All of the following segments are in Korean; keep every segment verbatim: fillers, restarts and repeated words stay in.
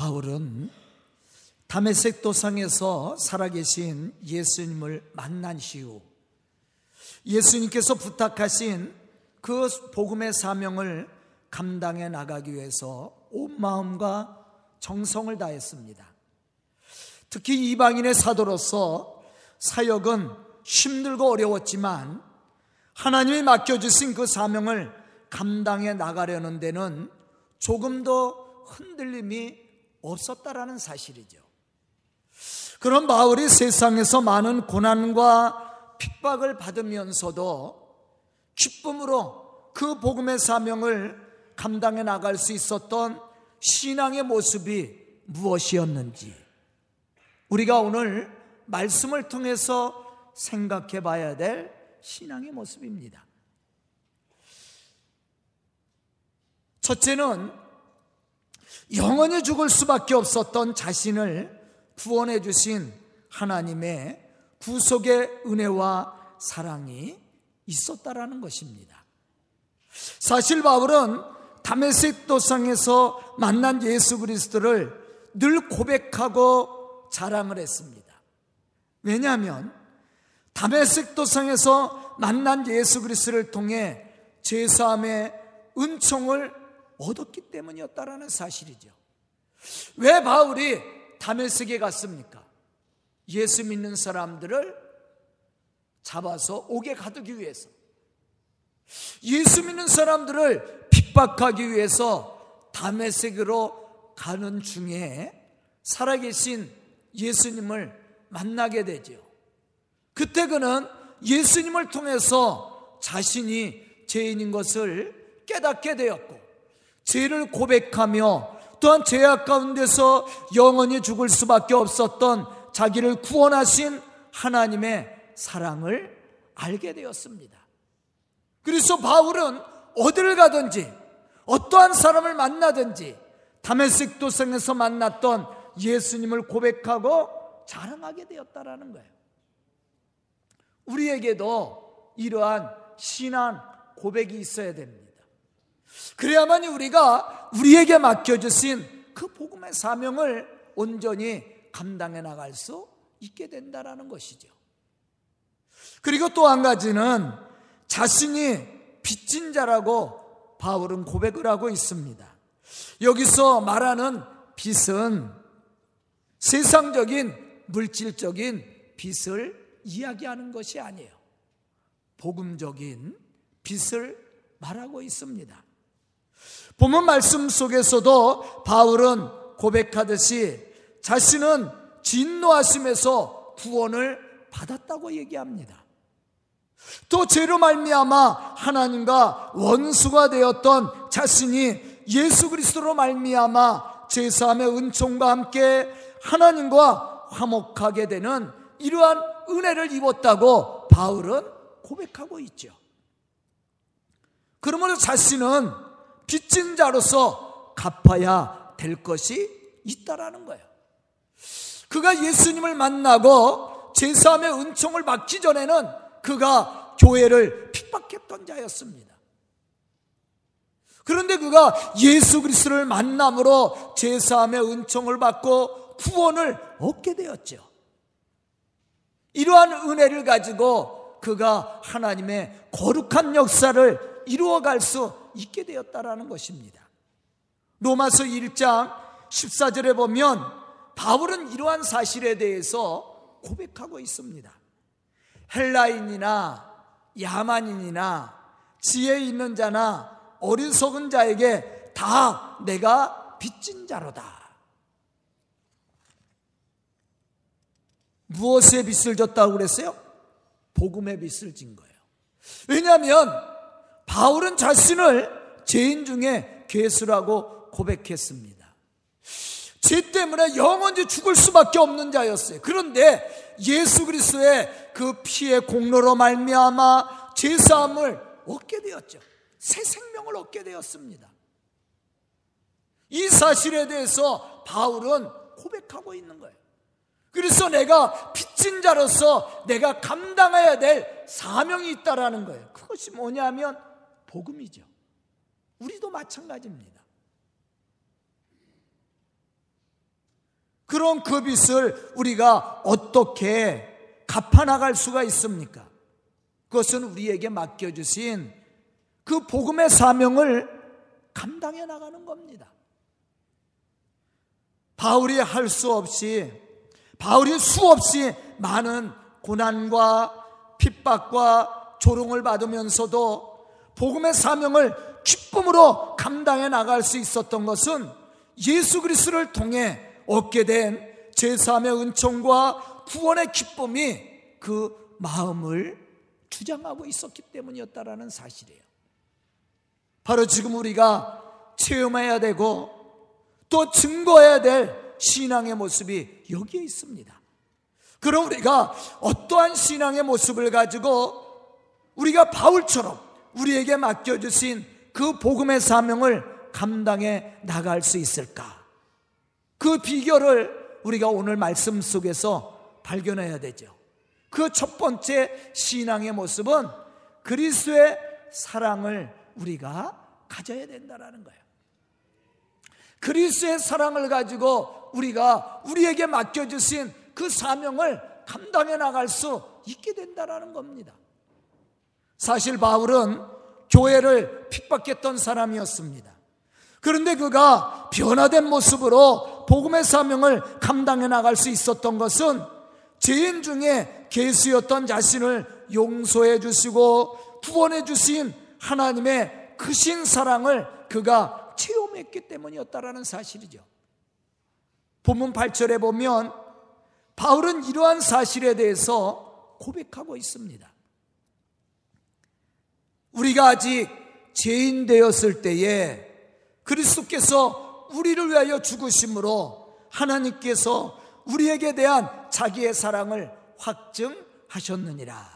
바울은 다메섹 도상에서 살아계신 예수님을 만난 이후 예수님께서 부탁하신 그 복음의 사명을 감당해 나가기 위해서 온 마음과 정성을 다했습니다. 특히 이방인의 사도로서 사역은 힘들고 어려웠지만 하나님이 맡겨주신 그 사명을 감당해 나가려는 데는 조금도 흔들림이 없었다라는 사실이죠. 그런 바울이 세상에서 많은 고난과 핍박을 받으면서도 기쁨으로 그 복음의 사명을 감당해 나갈 수 있었던 신앙의 모습이 무엇이었는지 우리가 오늘 말씀을 통해서 생각해 봐야 될 신앙의 모습입니다. 첫째는 영원히 죽을 수밖에 없었던 자신을 구원해 주신 하나님의 구속의 은혜와 사랑이 있었다라는 것입니다. 사실 바울은 다메섹 도상에서 만난 예수 그리스도를 늘 고백하고 자랑을 했습니다. 왜냐하면 다메섹 도상에서 만난 예수 그리스도를 통해 죄사함의 은총을 얻었기 때문이었다라는 사실이죠. 왜 바울이 다메섹에 갔습니까? 예수 믿는 사람들을 잡아서 옥에 가두기 위해서, 예수 믿는 사람들을 핍박하기 위해서 다메섹으로 가는 중에 살아계신 예수님을 만나게 되죠. 그때 그는 예수님을 통해서 자신이 죄인인 것을 깨닫게 되었고, 죄를 고백하며 또한 죄악 가운데서 영원히 죽을 수밖에 없었던 자기를 구원하신 하나님의 사랑을 알게 되었습니다. 그래서 바울은 어디를 가든지 어떠한 사람을 만나든지 다메섹 도상에서 만났던 예수님을 고백하고 자랑하게 되었다라는 거예요. 우리에게도 이러한 신앙 고백이 있어야 됩니다. 그래야만 우리가 우리에게 맡겨주신 그 복음의 사명을 온전히 감당해 나갈 수 있게 된다라는 것이죠. 그리고 또 한 가지는 자신이 빚진 자라고 바울은 고백을 하고 있습니다. 여기서 말하는 빚은 세상적인 물질적인 빚을 이야기하는 것이 아니에요. 복음적인 빚을 말하고 있습니다. 본문 말씀 속에서도 바울은 고백하듯이 자신은 진노하심에서 구원을 받았다고 얘기합니다. 또 죄로 말미암아 하나님과 원수가 되었던 자신이 예수 그리스도로 말미암아 죄 사함의 은총과 함께 하나님과 화목하게 되는 이러한 은혜를 입었다고 바울은 고백하고 있죠. 그러므로 자신은 빚진 자로서 갚아야 될 것이 있다라는 거예요. 그가 예수님을 만나고 제사함의 은총을 받기 전에는 그가 교회를 핍박했던 자였습니다. 그런데 그가 예수 그리스도를 만남으로 제사함의 은총을 받고 구원을 얻게 되었죠. 이러한 은혜를 가지고 그가 하나님의 거룩한 역사를 이루어갈 수 있게 되었다라는 것입니다. 로마서 일 장 십사 절에 보면 바울은 이러한 사실에 대해서 고백하고 있습니다. 헬라인이나 야만인이나 지혜 있는 자나 어리석은 자에게 다 내가 빚진 자로다. 무엇에 빚을 졌다고 그랬어요? 복음에 빚을 진 거예요. 왜냐하면 바울은 자신을 죄인 중에 괴수라고 고백했습니다. 죄 때문에 영원히 죽을 수밖에 없는 자였어요. 그런데 예수 그리스도의 그 피의 공로로 말미암아 죄 사함을 얻게 되었죠. 새 생명을 얻게 되었습니다. 이 사실에 대해서 바울은 고백하고 있는 거예요. 그래서 내가 빚진 자로서 내가 감당해야 될 사명이 있다라는 거예요. 그것이 뭐냐면 복음이죠. 우리도 마찬가지입니다. 그런 그 빚을 우리가 어떻게 갚아나갈 수가 있습니까? 그것은 우리에게 맡겨주신 그 복음의 사명을 감당해 나가는 겁니다. 바울이 할 수 없이, 바울이 수없이 많은 고난과 핍박과 조롱을 받으면서도 복음의 사명을 기쁨으로 감당해 나갈 수 있었던 것은 예수 그리스도를 통해 얻게 된 제사함의 은총과 구원의 기쁨이 그 마음을 주장하고 있었기 때문이었다라는 사실이에요. 바로 지금 우리가 체험해야 되고 또 증거해야 될 신앙의 모습이 여기에 있습니다. 그럼 우리가 어떠한 신앙의 모습을 가지고 우리가 바울처럼 우리에게 맡겨주신 그 복음의 사명을 감당해 나갈 수 있을까? 그 비결을 우리가 오늘 말씀 속에서 발견해야 되죠. 그 첫 번째 신앙의 모습은 그리스도의 사랑을 우리가 가져야 된다라는 거예요. 그리스도의 사랑을 가지고 우리가 우리에게 맡겨주신 그 사명을 감당해 나갈 수 있게 된다라는 겁니다. 사실 바울은 교회를 핍박했던 사람이었습니다. 그런데 그가 변화된 모습으로 복음의 사명을 감당해 나갈 수 있었던 것은 죄인 중에 괴수였던 자신을 용서해 주시고 구원해 주신 하나님의 크신 사랑을 그가 체험했기 때문이었다라는 사실이죠. 본문 팔 절에 보면 바울은 이러한 사실에 대해서 고백하고 있습니다. 우리가 아직 죄인 되었을 때에 그리스도께서 우리를 위하여 죽으심으로 하나님께서 우리에게 대한 자기의 사랑을 확증하셨느니라.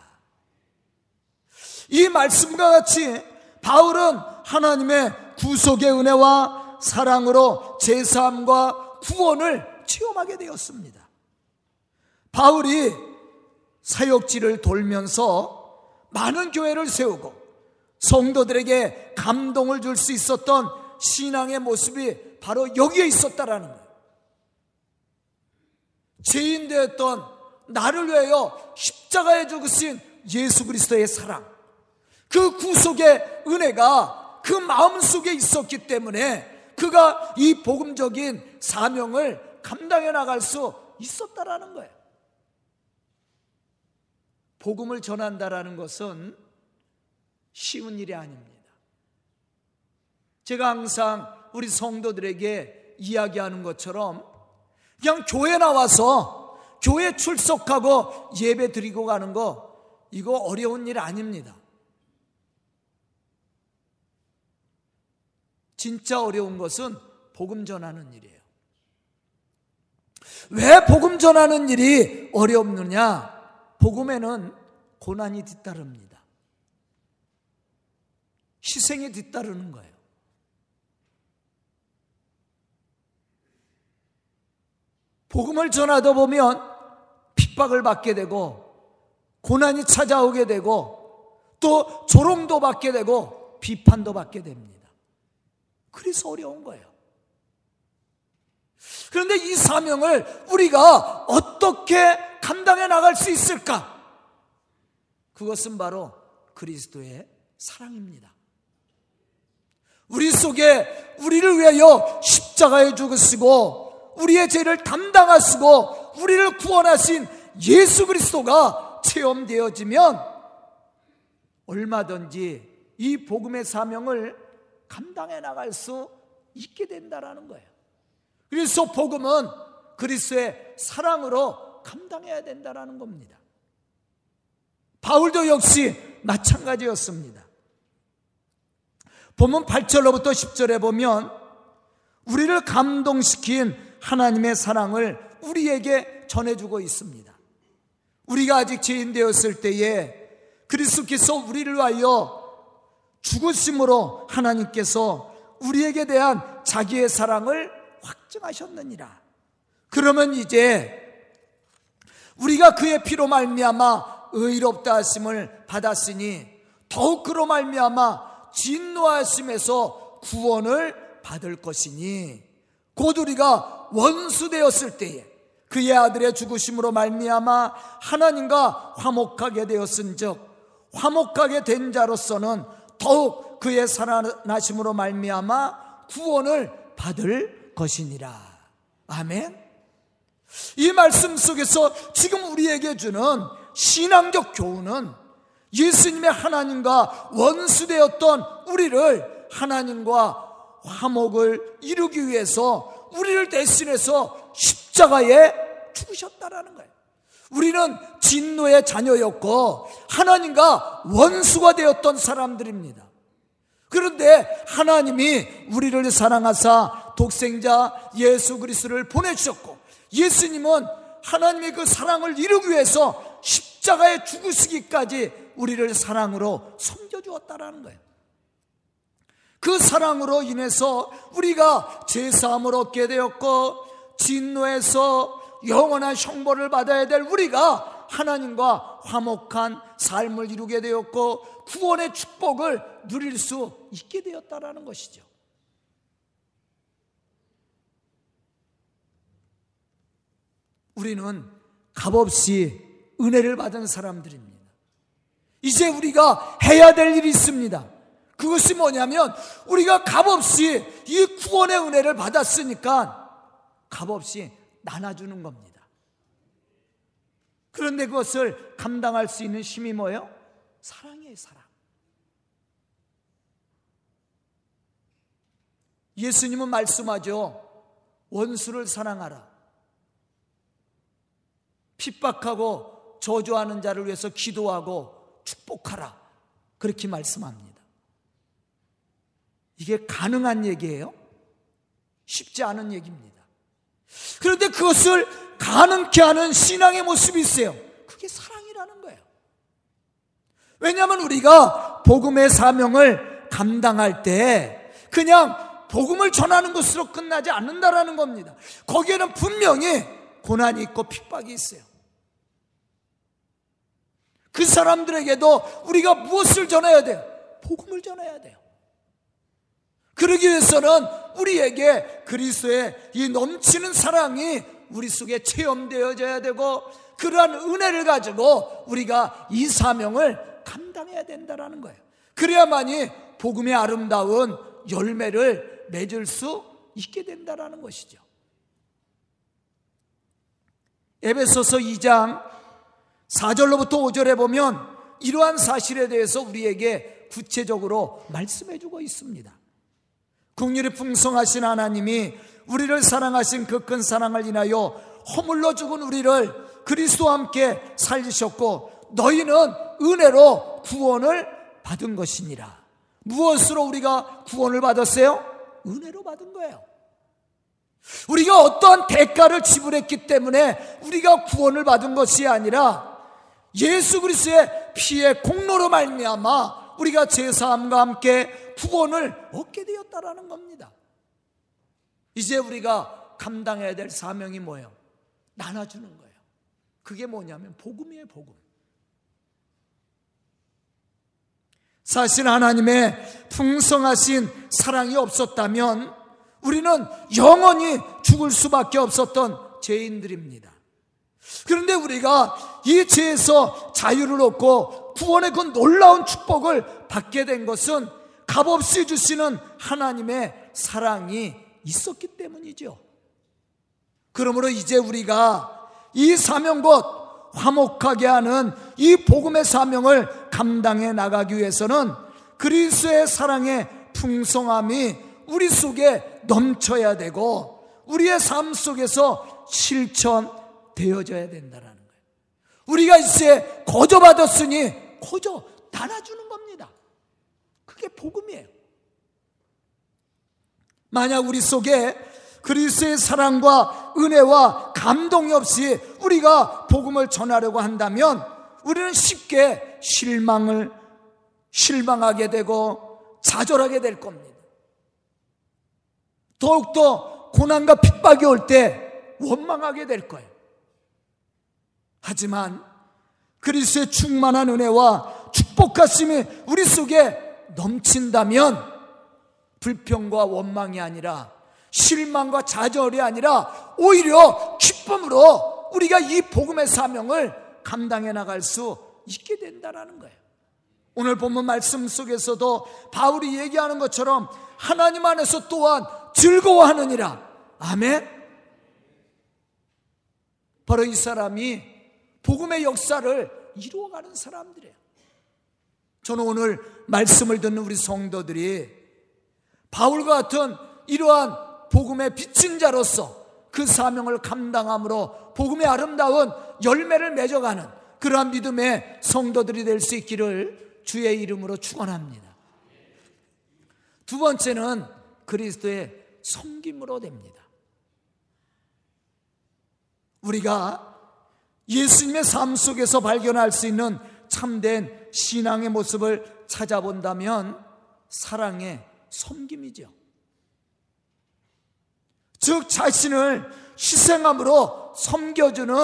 이 말씀과 같이 바울은 하나님의 구속의 은혜와 사랑으로 제사함과 구원을 체험하게 되었습니다. 바울이 사역지를 돌면서 많은 교회를 세우고 성도들에게 감동을 줄 수 있었던 신앙의 모습이 바로 여기에 있었다라는 거예요. 죄인 되었던 나를 위하여 십자가에 죽으신 예수 그리스도의 사랑, 그 구속의 은혜가 그 마음속에 있었기 때문에 그가 이 복음적인 사명을 감당해 나갈 수 있었다라는 거예요. 복음을 전한다라는 것은 쉬운 일이 아닙니다. 제가 항상 우리 성도들에게 이야기하는 것처럼 그냥 교회 나와서 교회 출석하고 예배 드리고 가는 거, 이거 어려운 일 아닙니다. 진짜 어려운 것은 복음 전하는 일이에요. 왜 복음 전하는 일이 어렵느냐? 복음에는 고난이 뒤따릅니다. 희생이 뒤따르는 거예요. 복음을 전하다 보면 핍박을 받게 되고 고난이 찾아오게 되고 또 조롱도 받게 되고 비판도 받게 됩니다. 그래서 어려운 거예요. 그런데 이 사명을 우리가 어떻게 감당해 나갈 수 있을까? 그것은 바로 그리스도의 사랑입니다. 우리 속에 우리를 위하여 십자가에 죽으시고 우리의 죄를 담당하시고 우리를 구원하신 예수 그리스도가 체험되어지면 얼마든지 이 복음의 사명을 감당해 나갈 수 있게 된다라는 거예요. 그래서 복음은 그리스도의 사랑으로 감당해야 된다라는 겁니다. 바울도 역시 마찬가지였습니다. 본문 팔 절로부터 십 절에 보면 우리를 감동시킨 하나님의 사랑을 우리에게 전해주고 있습니다. 우리가 아직 죄인 되었을 때에 그리스도께서 우리를 위하여 죽으심으로 하나님께서 우리에게 대한 자기의 사랑을 확증하셨느니라. 그러면 이제 우리가 그의 피로 말미암아 의롭다 하심을 받았으니 더욱 그로 말미암아 진노하심에서 구원을 받을 것이니 곧 우리가 원수 되었을 때에 그의 아들의 죽으심으로 말미암아 하나님과 화목하게 되었은즉 화목하게 된 자로서는 더욱 그의 살아나심으로 말미암아 구원을 받을 것이니라. 아멘. 이 말씀 속에서 지금 우리에게 주는 신앙적 교훈은 예수님의 하나님과 원수되었던 우리를 하나님과 화목을 이루기 위해서 우리를 대신해서 십자가에 죽으셨다라는 거예요. 우리는 진노의 자녀였고 하나님과 원수가 되었던 사람들입니다. 그런데 하나님이 우리를 사랑하사 독생자 예수 그리스도를 보내주셨고 예수님은 하나님의 그 사랑을 이루기 위해서 십자가에 죽으시기까지 우리를 사랑으로 섬겨주었다라는 거예요. 그 사랑으로 인해서 우리가 제사함을 얻게 되었고 진노에서 영원한 형벌을 받아야 될 우리가 하나님과 화목한 삶을 이루게 되었고 구원의 축복을 누릴 수 있게 되었다라는 것이죠. 우리는 값없이 은혜를 받은 사람들입니다. 이제 우리가 해야 될 일이 있습니다. 그것이 뭐냐면 우리가 값없이 이 구원의 은혜를 받았으니까 값없이 나눠주는 겁니다. 그런데 그것을 감당할 수 있는 힘이 뭐예요? 사랑이에요, 사랑. 예수님은 말씀하죠. 원수를 사랑하라. 핍박하고 저주하는 자를 위해서 기도하고 축복하라. 그렇게 말씀합니다. 이게 가능한 얘기예요? 쉽지 않은 얘기입니다. 그런데 그것을 가능케 하는 신앙의 모습이 있어요. 그게 사랑이라는 거예요. 왜냐하면 우리가 복음의 사명을 감당할 때 그냥 복음을 전하는 것으로 끝나지 않는다라는 겁니다. 거기에는 분명히 고난이 있고 핍박이 있어요. 그 사람들에게도 우리가 무엇을 전해야 돼요? 복음을 전해야 돼요. 그러기 위해서는 우리에게 그리스도의 이 넘치는 사랑이 우리 속에 체험되어져야 되고 그러한 은혜를 가지고 우리가 이 사명을 감당해야 된다라는 거예요. 그래야만이 복음의 아름다운 열매를 맺을 수 있게 된다라는 것이죠. 에베소서 이 장 사 절로부터 오 절에 보면 이러한 사실에 대해서 우리에게 구체적으로 말씀해주고 있습니다. 긍휼이 풍성하신 하나님이 우리를 사랑하신 그 큰 사랑을 인하여 허물러 죽은 우리를 그리스도와 함께 살리셨고 너희는 은혜로 구원을 받은 것이니라. 무엇으로 우리가 구원을 받았어요? 은혜로 받은 거예요. 우리가 어떠한 대가를 지불했기 때문에 우리가 구원을 받은 것이 아니라 예수 그리스도의 피의 공로로 말미암아 우리가 제사함과 함께 구원을 얻게 되었다라는 겁니다. 이제 우리가 감당해야 될 사명이 뭐예요? 나눠주는 거예요. 그게 뭐냐면 복음이에요, 복음. 사실 하나님의 풍성하신 사랑이 없었다면 우리는 영원히 죽을 수밖에 없었던 죄인들입니다. 그런데 우리가 이 죄에서 자유를 얻고 구원의 그 놀라운 축복을 받게 된 것은 값없이 주시는 하나님의 사랑이 있었기 때문이죠. 그러므로 이제 우리가 이 사명 곧 화목하게 하는 이 복음의 사명을 감당해 나가기 위해서는 그리스도의 사랑의 풍성함이 우리 속에 넘쳐야 되고 우리의 삶 속에서 실천 되어져야 된다라는 거예요. 우리가 이제 거저 받았으니 거저 나눠주는 겁니다. 그게 복음이에요. 만약 우리 속에 그리스도의 사랑과 은혜와 감동이 없이 우리가 복음을 전하려고 한다면 우리는 쉽게 실망을 실망하게 되고 좌절하게 될 겁니다. 더욱더 고난과 핍박이 올 때 원망하게 될 거예요. 하지만 그리스도의 충만한 은혜와 축복하심이 우리 속에 넘친다면 불평과 원망이 아니라 실망과 좌절이 아니라 오히려 기쁨 기쁨으로 우리가 이 복음의 사명을 감당해 나갈 수 있게 된다는 거예요. 오늘 본문 말씀 속에서도 바울이 얘기하는 것처럼 하나님 안에서 또한 즐거워하느니라. 아멘. 바로 이 사람이 복음의 역사를 이루어가는 사람들이에요. 저는 오늘 말씀을 듣는 우리 성도들이 바울과 같은 이러한 복음의 빚진 자로서 그 사명을 감당함으로 복음의 아름다운 열매를 맺어가는 그러한 믿음의 성도들이 될 수 있기를 주의 이름으로 축원합니다. 두 번째는 그리스도의 섬김으로 됩니다. 우리가 예수님의 삶 속에서 발견할 수 있는 참된 신앙의 모습을 찾아본다면 사랑의 섬김이죠. 즉 자신을 희생함으로 섬겨주는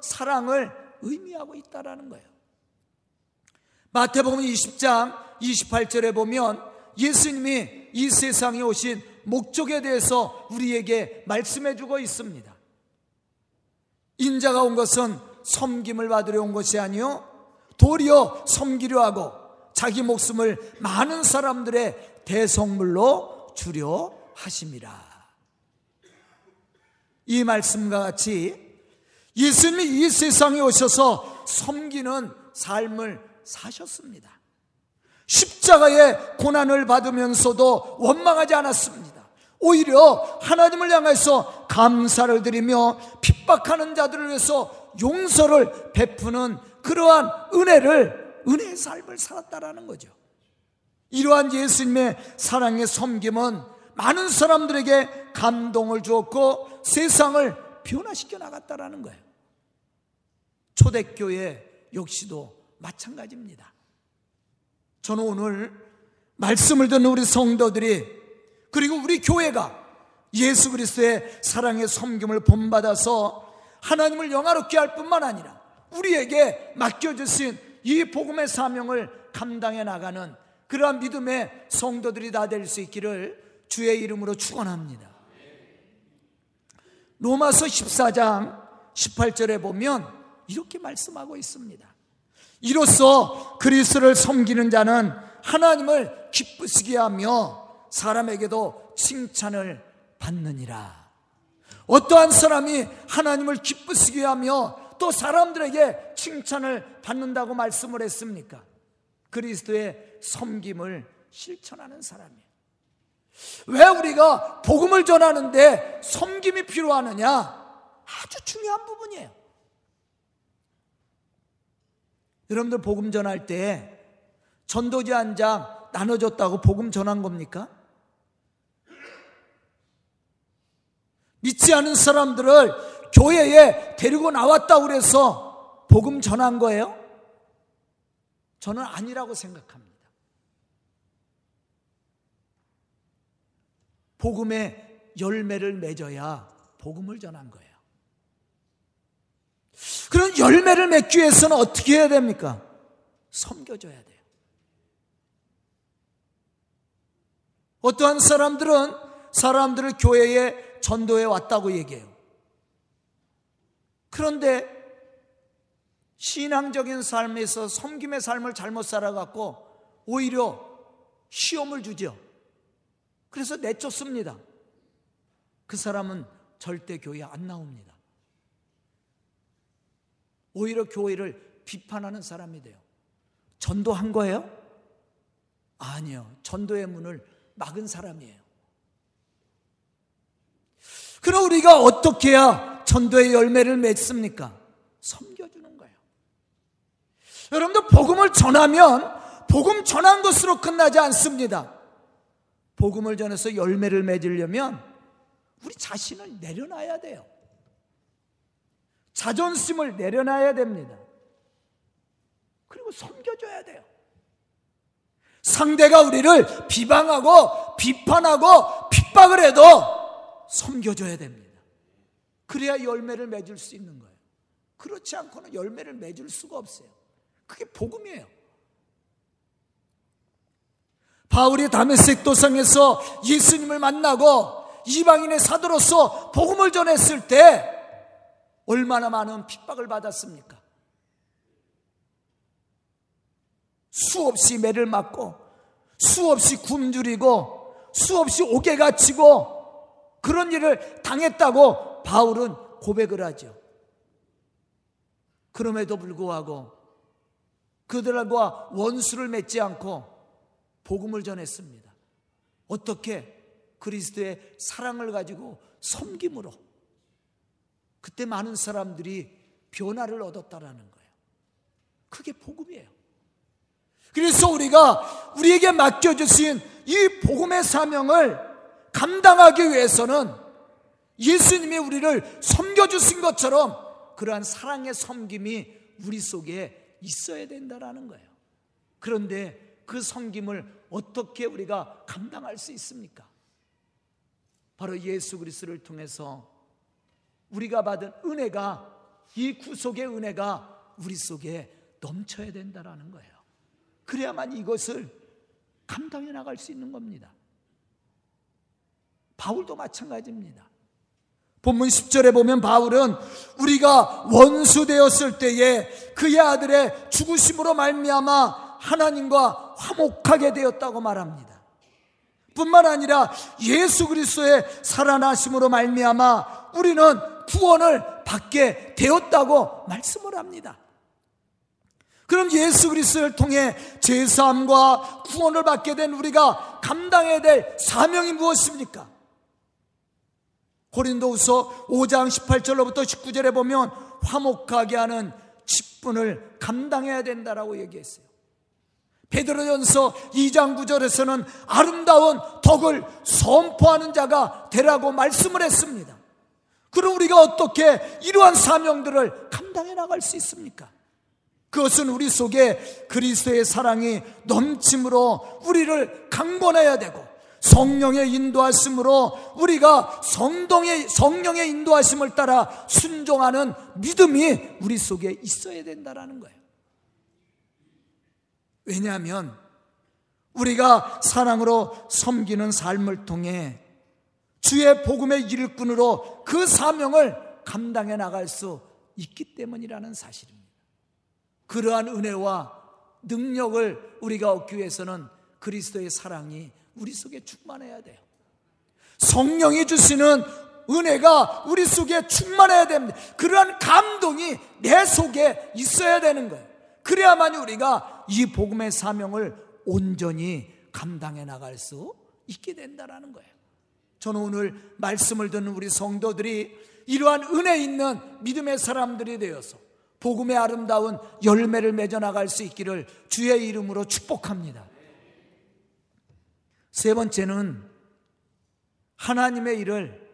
사랑을 의미하고 있다는 거예요. 마태복음 이십 장 이십팔 절에 보면 예수님이 이 세상에 오신 목적에 대해서 우리에게 말씀해 주고 있습니다. 인자가 온 것은 섬김을 받으려 온 것이 아니요 도리어 섬기려 하고 자기 목숨을 많은 사람들의 대속물로 주려 하심이라. 이 말씀과 같이 예수님이 이 세상에 오셔서 섬기는 삶을 사셨습니다. 십자가의 고난을 받으면서도 원망하지 않았습니다. 오히려 하나님을 향해서 감사를 드리며 핍박하는 자들을 위해서 용서를 베푸는 그러한 은혜를 은혜의 삶을 살았다라는 거죠. 이러한 예수님의 사랑의 섬김은 많은 사람들에게 감동을 주었고 세상을 변화시켜 나갔다라는 거예요. 초대교회 역시도 마찬가지입니다. 저는 오늘 말씀을 듣는 우리 성도들이 그리고 우리 교회가 예수 그리스도의 사랑의 섬김을 본받아서 하나님을 영화롭게 할 뿐만 아니라 우리에게 맡겨주신 이 복음의 사명을 감당해 나가는 그러한 믿음의 성도들이 다 될 수 있기를 주의 이름으로 축원합니다. 로마서 십사 장 십팔 절에 보면 이렇게 말씀하고 있습니다. 이로써 그리스도를 섬기는 자는 하나님을 기쁘시게 하며 사람에게도 칭찬을 받느니라. 어떠한 사람이 하나님을 기쁘시게 하며 또 사람들에게 칭찬을 받는다고 말씀을 했습니까? 그리스도의 섬김을 실천하는 사람이에요. 왜 우리가 복음을 전하는데 섬김이 필요하느냐? 아주 중요한 부분이에요. 여러분들 복음 전할 때 전도지 한 장 나눠줬다고 복음 전한 겁니까? 믿지 않은 사람들을 교회에 데리고 나왔다고 그래서 복음 전한 거예요? 저는 아니라고 생각합니다. 복음의 열매를 맺어야 복음을 전한 거예요. 그런 열매를 맺기 위해서는 어떻게 해야 됩니까? 섬겨줘야 돼요. 어떠한 사람들은 사람들을 교회에 전도해 왔다고 얘기해요. 그런데 신앙적인 삶에서 섬김의 삶을 잘못 살아갖고 오히려 시험을 주죠. 그래서 내쫓습니다. 그 사람은 절대 교회에 안 나옵니다. 오히려 교회를 비판하는 사람이 돼요. 전도한 거예요? 아니요. 전도의 문을 막은 사람이에요. 그럼 우리가 어떻게 해야 전도의 열매를 맺습니까? 섬겨주는 거예요. 여러분들 복음을 전하면 복음 전한 것으로 끝나지 않습니다. 복음을 전해서 열매를 맺으려면 우리 자신을 내려놔야 돼요. 자존심을 내려놔야 됩니다. 그리고 섬겨줘야 돼요. 상대가 우리를 비방하고 비판하고 핍박을 해도 섬겨줘야 됩니다. 그래야 열매를 맺을 수 있는 거예요. 그렇지 않고는 열매를 맺을 수가 없어요. 그게 복음이에요. 바울이 다메섹 도상에서 예수님을 만나고 이방인의 사도로서 복음을 전했을 때 얼마나 많은 핍박을 받았습니까? 수없이 매를 맞고 수없이 굶주리고 수없이 옥에 갇히고 그런 일을 당했다고 바울은 고백을 하죠. 그럼에도 불구하고 그들과 원수를 맺지 않고 복음을 전했습니다. 어떻게? 그리스도의 사랑을 가지고 섬김으로. 그때 많은 사람들이 변화를 얻었다라는 거예요. 그게 복음이에요. 그래서 우리가 우리에게 맡겨주신 이 복음의 사명을 감당하기 위해서는 예수님이 우리를 섬겨주신 것처럼 그러한 사랑의 섬김이 우리 속에 있어야 된다라는 거예요. 그런데 그 섬김을 어떻게 우리가 감당할 수 있습니까? 바로 예수 그리스도를 통해서 우리가 받은 은혜가, 이 구속의 은혜가 우리 속에 넘쳐야 된다라는 거예요. 그래야만 이것을 감당해 나갈 수 있는 겁니다. 바울도 마찬가지입니다. 본문 십 절에 보면 바울은 우리가 원수 되었을 때에 그의 아들의 죽으심으로 말미암아 하나님과 화목하게 되었다고 말합니다. 뿐만 아니라 예수 그리스도의 살아나심으로 말미암아 우리는 구원을 받게 되었다고 말씀을 합니다. 그럼 예수 그리스도를 통해 제사함과 구원을 받게 된 우리가 감당해야 될 사명이 무엇입니까? 고린도후서 오 장 십팔 절로부터 십구 절에 보면 화목하게 하는 직분을 감당해야 된다라고 얘기했어요. 베드로전서 이 장 구 절에서는 아름다운 덕을 선포하는 자가 되라고 말씀을 했습니다. 그럼 우리가 어떻게 이러한 사명들을 감당해 나갈 수 있습니까? 그것은 우리 속에 그리스도의 사랑이 넘침으로 우리를 강건해야 되고, 성령의 인도하심으로 우리가 성동의, 성령의 인도하심을 따라 순종하는 믿음이 우리 속에 있어야 된다는 거예요. 왜냐하면 우리가 사랑으로 섬기는 삶을 통해 주의 복음의 일꾼으로 그 사명을 감당해 나갈 수 있기 때문이라는 사실입니다. 그러한 은혜와 능력을 우리가 얻기 위해서는 그리스도의 사랑이 우리 속에 충만해야 돼요. 성령이 주시는 은혜가 우리 속에 충만해야 됩니다. 그러한 감동이 내 속에 있어야 되는 거예요. 그래야만 우리가 이 복음의 사명을 온전히 감당해 나갈 수 있게 된다는 거예요. 저는 오늘 말씀을 듣는 우리 성도들이 이러한 은혜 있는 믿음의 사람들이 되어서 복음의 아름다운 열매를 맺어 나갈 수 있기를 주의 이름으로 축복합니다. 세 번째는 하나님의 일을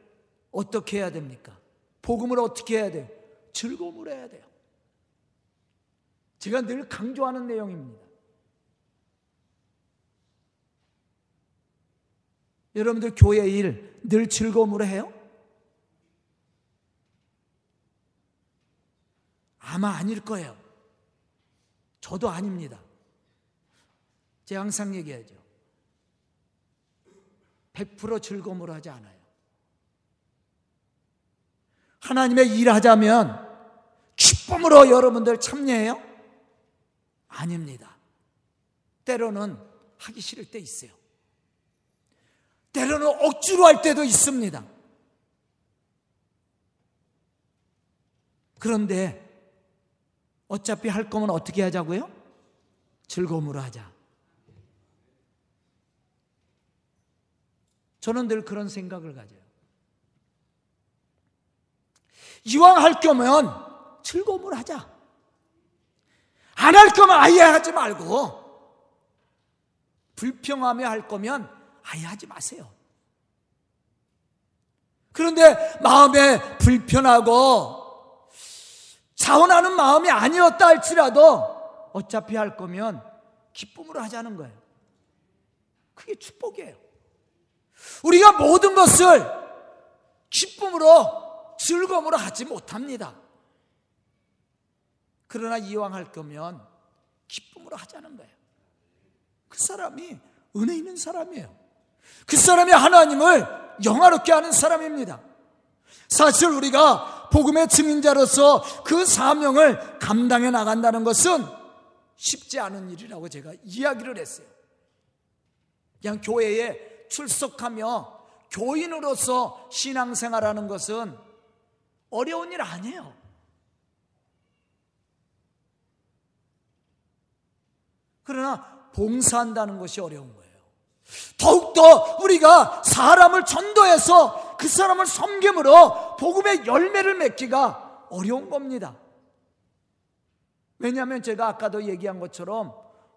어떻게 해야 됩니까? 복음을 어떻게 해야 돼요? 즐거움으로 해야 돼요. 제가 늘 강조하는 내용입니다. 여러분들 교회 일 늘 즐거움으로 해요? 아마 아닐 거예요. 저도 아닙니다. 제가 항상 얘기하죠. 백 퍼센트 즐거움으로 하지 않아요. 하나님의 일하자면 기쁨으로 여러분들 참여해요? 아닙니다. 때로는 하기 싫을 때 있어요. 때로는 억지로 할 때도 있습니다. 그런데 어차피 할 거면 어떻게 하자고요? 즐거움으로 하자. 저는 늘 그런 생각을 가져요. 이왕 할 거면 즐거움으로 하자. 안 할 거면 아예 하지 말고, 불평하며 할 거면 아예 하지 마세요. 그런데 마음에 불편하고 자원하는 마음이 아니었다 할지라도 어차피 할 거면 기쁨으로 하자는 거예요. 그게 축복이에요. 우리가 모든 것을 기쁨으로, 즐거움으로 하지 못합니다. 그러나 이왕 할 거면 기쁨으로 하자는 거예요. 그 사람이 은혜 있는 사람이에요. 그 사람이 하나님을 영화롭게 하는 사람입니다. 사실 우리가 복음의 증인자로서 그 사명을 감당해 나간다는 것은 쉽지 않은 일이라고 제가 이야기를 했어요. 그냥 교회에 출석하며 교인으로서 신앙생활하는 것은 어려운 일 아니에요. 그러나 봉사한다는 것이 어려운 거예요. 더욱더 우리가 사람을 전도해서 그 사람을 섬김으로 복음의 열매를 맺기가 어려운 겁니다. 왜냐하면 제가 아까도 얘기한 것처럼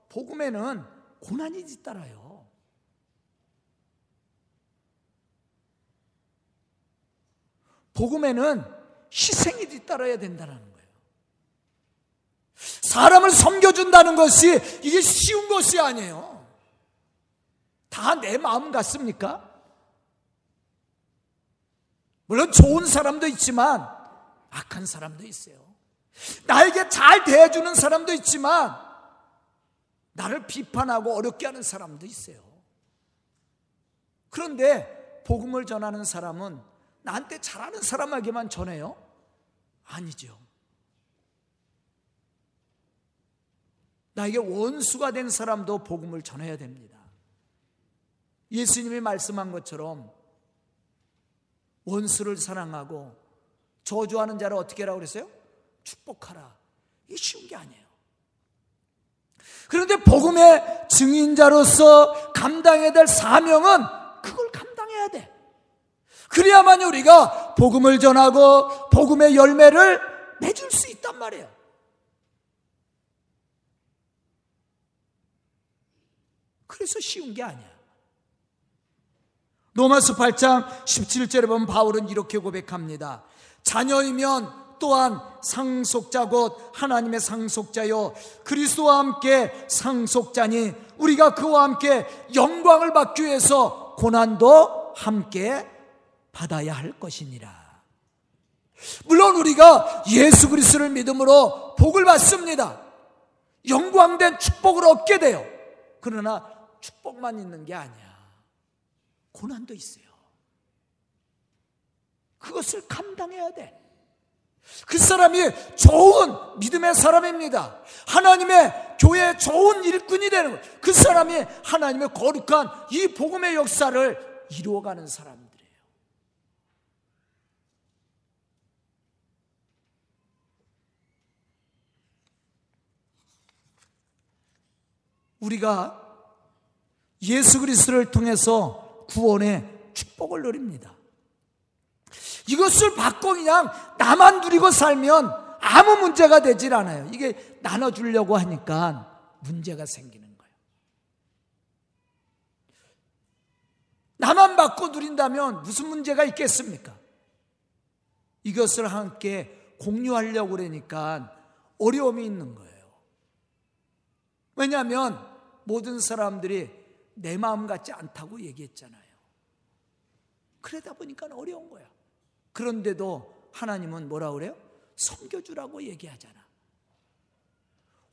복음에는 고난이 뒤따라요. 복음에는 희생이 뒤따라야 된다는 거예요. 사람을 섬겨준다는 것이 이게 쉬운 것이 아니에요. 다 내 마음 같습니까? 물론 좋은 사람도 있지만 악한 사람도 있어요. 나에게 잘 대해주는 사람도 있지만 나를 비판하고 어렵게 하는 사람도 있어요. 그런데 복음을 전하는 사람은 나한테 잘하는 사람에게만 전해요? 아니죠. 나에게 원수가 된 사람도 복음을 전해야 됩니다. 예수님이 말씀한 것처럼 원수를 사랑하고 저주하는 자를 어떻게 하라고 그랬어요? 축복하라. 이게 쉬운 게 아니에요. 그런데 복음의 증인자로서 감당해야 될 사명은 그걸 감당해야 돼. 그래야만 우리가 복음을 전하고 복음의 열매를 맺을 수 있단 말이에요. 그래서 쉬운 게 아니야. 로마서 팔 장 십칠 절에 보면 바울은 이렇게 고백합니다. 자녀이면 또한 상속자 곧 하나님의 상속자요 그리스도와 함께 상속자니 우리가 그와 함께 영광을 받기 위해서 고난도 함께 받아야 할 것이니라. 물론 우리가 예수 그리스도를 믿음으로 복을 받습니다. 영광된 축복을 얻게 돼요. 그러나 축복만 있는 게 아니야. 고난도 있어요. 그것을 감당해야 돼. 그 사람이 좋은 믿음의 사람입니다. 하나님의 교회의 좋은 일꾼이 되는 거예요. 그 사람이 하나님의 거룩한 이 복음의 역사를 이루어가는 사람들이에요. 우리가 예수 그리스도를 통해서 구원의 축복을 누립니다. 이것을 받고 그냥 나만 누리고 살면 아무 문제가 되질 않아요. 이게 나눠주려고 하니까 문제가 생기는 거예요. 나만 받고 누린다면 무슨 문제가 있겠습니까? 이것을 함께 공유하려고 그러니까 어려움이 있는 거예요. 왜냐하면 모든 사람들이 내 마음 같지 않다고 얘기했잖아요. 그러다 보니까 어려운 거야. 그런데도 하나님은 뭐라 그래요? 섬겨주라고 얘기하잖아.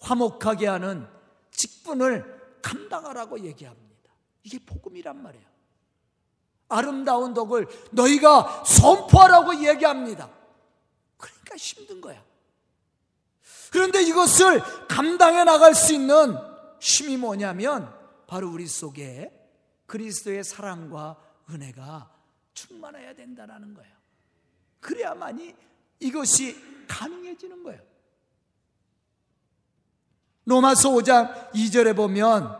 화목하게 하는 직분을 감당하라고 얘기합니다. 이게 복음이란 말이에요. 아름다운 덕을 너희가 선포하라고 얘기합니다. 그러니까 힘든 거야. 그런데 이것을 감당해 나갈 수 있는 힘이 뭐냐면 바로 우리 속에 그리스도의 사랑과 은혜가 충만해야 된다는 거예요. 그래야만이 이것이 가능해지는 거예요. 로마서 오 장 이 절에 보면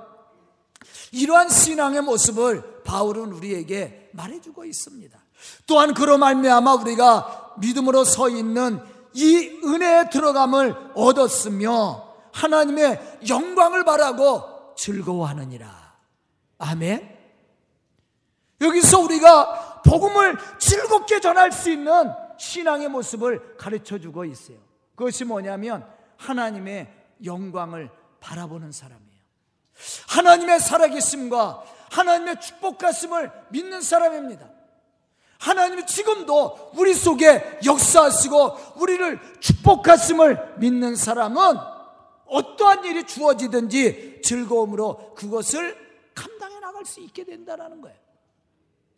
이러한 신앙의 모습을 바울은 우리에게 말해주고 있습니다. 또한 그로 말미암아 우리가 믿음으로 서 있는 이 은혜의 들어감을 얻었으며 하나님의 영광을 바라고 즐거워하느니라. 아멘. 여기서 우리가 복음을 즐겁게 전할 수 있는 신앙의 모습을 가르쳐주고 있어요. 그것이 뭐냐면 하나님의 영광을 바라보는 사람이에요. 하나님의 살아계심과 하나님의 축복 가슴을 믿는 사람입니다. 하나님이 지금도 우리 속에 역사하시고 우리를 축복하심을 믿는 사람은 어떠한 일이 주어지든지 즐거움으로 그것을 감당해 나갈 수 있게 된다는 거예요.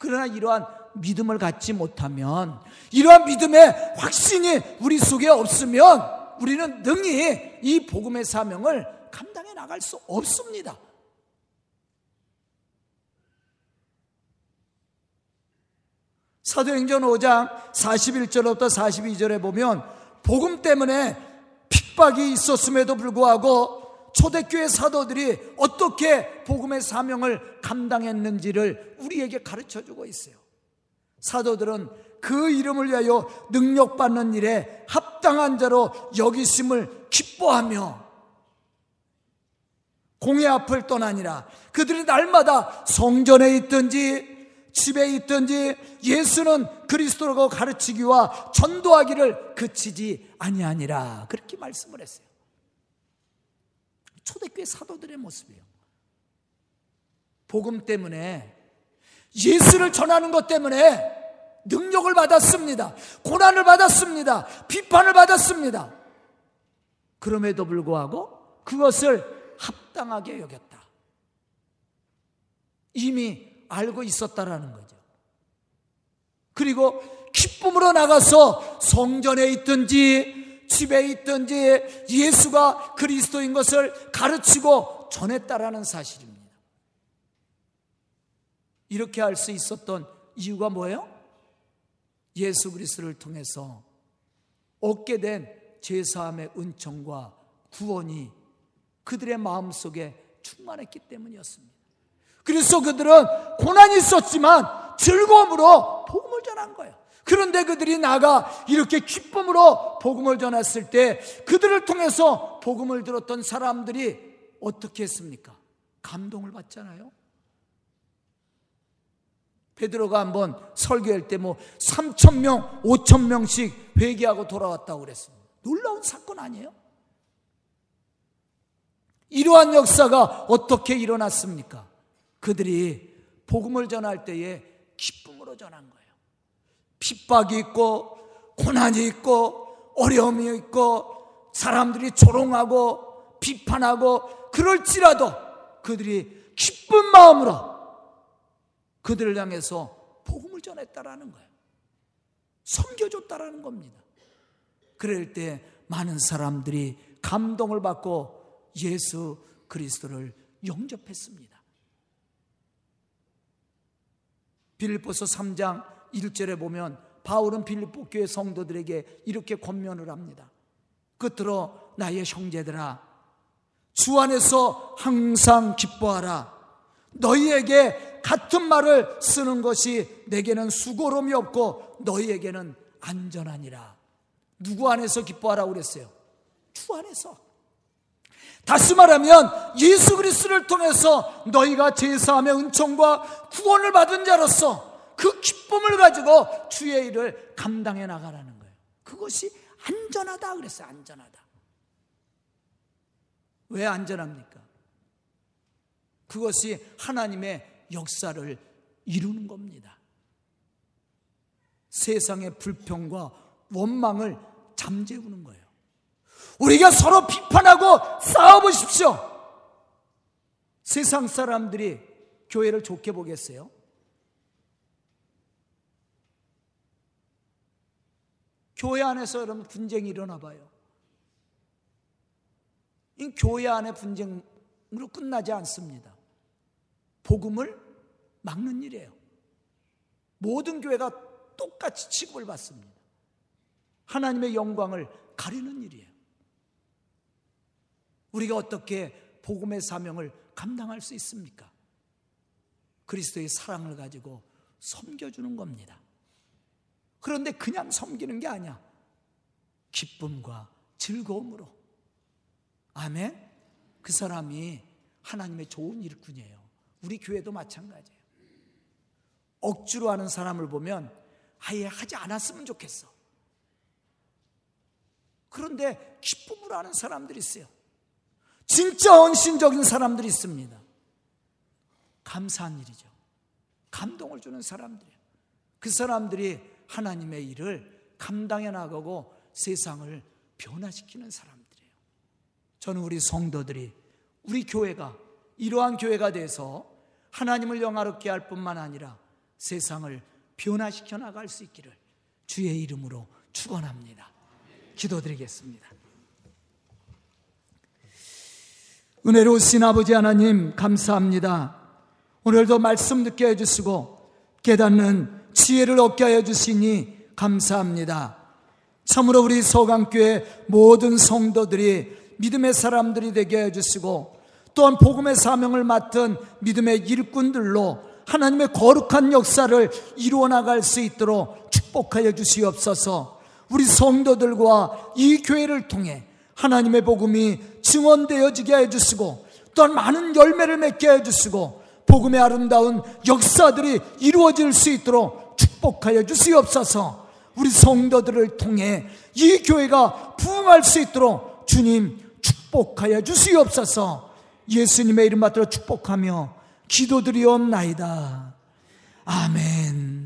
그러나 이러한 믿음을 갖지 못하면, 이러한 믿음의 확신이 우리 속에 없으면 우리는 능히 이 복음의 사명을 감당해 나갈 수 없습니다. 사도행전 오 장 사십일 절부터 사십이 절에 보면 복음 때문에 핍박이 있었음에도 불구하고 초대교회 사도들이 어떻게 복음의 사명을 감당했는지를 우리에게 가르쳐주고 있어요. 사도들은 그 이름을 위하여 능력받는 일에 합당한 자로 여기심을 기뻐하며 공의 앞을 떠나니라. 그들이 날마다 성전에 있든지 집에 있든지 예수는 그리스도라고 가르치기와 전도하기를 그치지 아니하니라. 그렇게 말씀을 했어요. 초대교회 사도들의 모습이에요. 복음 때문에, 예수를 전하는 것 때문에 능력을 받았습니다. 고난을 받았습니다. 비판을 받았습니다. 그럼에도 불구하고 그것을 합당하게 여겼다. 이미 알고 있었다라는 거죠. 그리고 기쁨으로 나가서 성전에 있든지 집에 있든지 예수가 그리스도인 것을 가르치고 전했다라는 사실입니다. 이렇게 할 수 있었던 이유가 뭐예요? 예수 그리스도를 통해서 얻게 된 죄사함의 은총과 구원이 그들의 마음속에 충만했기 때문이었습니다. 그래서 그들은 고난이 있었지만 즐거움으로 복음을 전한 거예요. 그런데 그들이 나가 이렇게 기쁨으로 복음을 전했을 때 그들을 통해서 복음을 들었던 사람들이 어떻게 했습니까? 감동을 받잖아요. 베드로가 한번 설교할 때 뭐 삼천 명, 오천 명씩 회개하고 돌아왔다고 그랬습니다. 놀라운 사건 아니에요? 이러한 역사가 어떻게 일어났습니까? 그들이 복음을 전할 때에 기쁨으로 전한 거예요. 핍박이 있고 고난이 있고 어려움이 있고 사람들이 조롱하고 비판하고 그럴지라도 그들이 기쁜 마음으로 그들을 향해서 복음을 전했다라는 거예요. 섬겨줬다라는 겁니다. 그럴 때 많은 사람들이 감동을 받고 예수 그리스도를 영접했습니다. 빌립보서 삼 장 일 절에 보면 바울은 빌립보 교회 성도들에게 이렇게 권면을 합니다. 끝으로 나의 형제들아, 주 안에서 항상 기뻐하라. 너희에게 같은 말을 쓰는 것이 내게는 수고로움이 없고 너희에게는 안전하니라. 누구 안에서 기뻐하라고 그랬어요? 주 안에서. 다시 말하면 예수 그리스도를 통해서 너희가 제사함의 은총과 구원을 받은 자로서 그 기쁨을 가지고 주의 일을 감당해 나가라는 거예요. 그것이 안전하다 그랬어요. 안전하다. 왜 안전합니까? 그것이 하나님의 역사를 이루는 겁니다. 세상의 불평과 원망을 잠재우는 거예요. 우리가 서로 비판하고 싸워보십시오. 세상 사람들이 교회를 좋게 보겠어요? 교회 안에서 여러분 분쟁이 일어나 봐요. 이 교회 안의 분쟁으로 끝나지 않습니다. 복음을 막는 일이에요. 모든 교회가 똑같이 취급을 받습니다. 하나님의 영광을 가리는 일이에요. 우리가 어떻게 복음의 사명을 감당할 수 있습니까? 그리스도의 사랑을 가지고 섬겨주는 겁니다. 그런데 그냥 섬기는 게 아니야. 기쁨과 즐거움으로. 아멘? 그 사람이 하나님의 좋은 일꾼이에요. 우리 교회도 마찬가지예요. 억지로 하는 사람을 보면 아예 하지 않았으면 좋겠어. 그런데 기쁨으로 하는 사람들이 있어요. 진짜 헌신적인 사람들이 있습니다. 감사한 일이죠. 감동을 주는 사람들이에요. 그 사람들이 하나님의 일을 감당해 나가고 세상을 변화시키는 사람들이에요. 저는 우리 성도들이, 우리 교회가 이러한 교회가 돼서 하나님을 영화롭게 할 뿐만 아니라 세상을 변화시켜 나갈 수 있기를 주의 이름으로 축원합니다. 기도드리겠습니다. 은혜로우신 아버지 하나님, 감사합니다. 오늘도 말씀 듣게 해주시고 깨닫는 지혜를 얻게 해주시니 감사합니다. 참으로 우리 서강교회 모든 성도들이 믿음의 사람들이 되게 해주시고, 또한 복음의 사명을 맡은 믿음의 일꾼들로 하나님의 거룩한 역사를 이루어 나갈 수 있도록 축복하여 주시옵소서. 우리 성도들과 이 교회를 통해 하나님의 복음이 증언되어지게 해주시고, 또한 많은 열매를 맺게 해주시고, 복음의 아름다운 역사들이 이루어질 수 있도록 축복하여 주시옵소서. 우리 성도들을 통해 이 교회가 부흥할 수 있도록 주님 축복하여 주시옵소서. 예수님의 이름 받들어 축복하며 기도드리옵나이다. 아멘.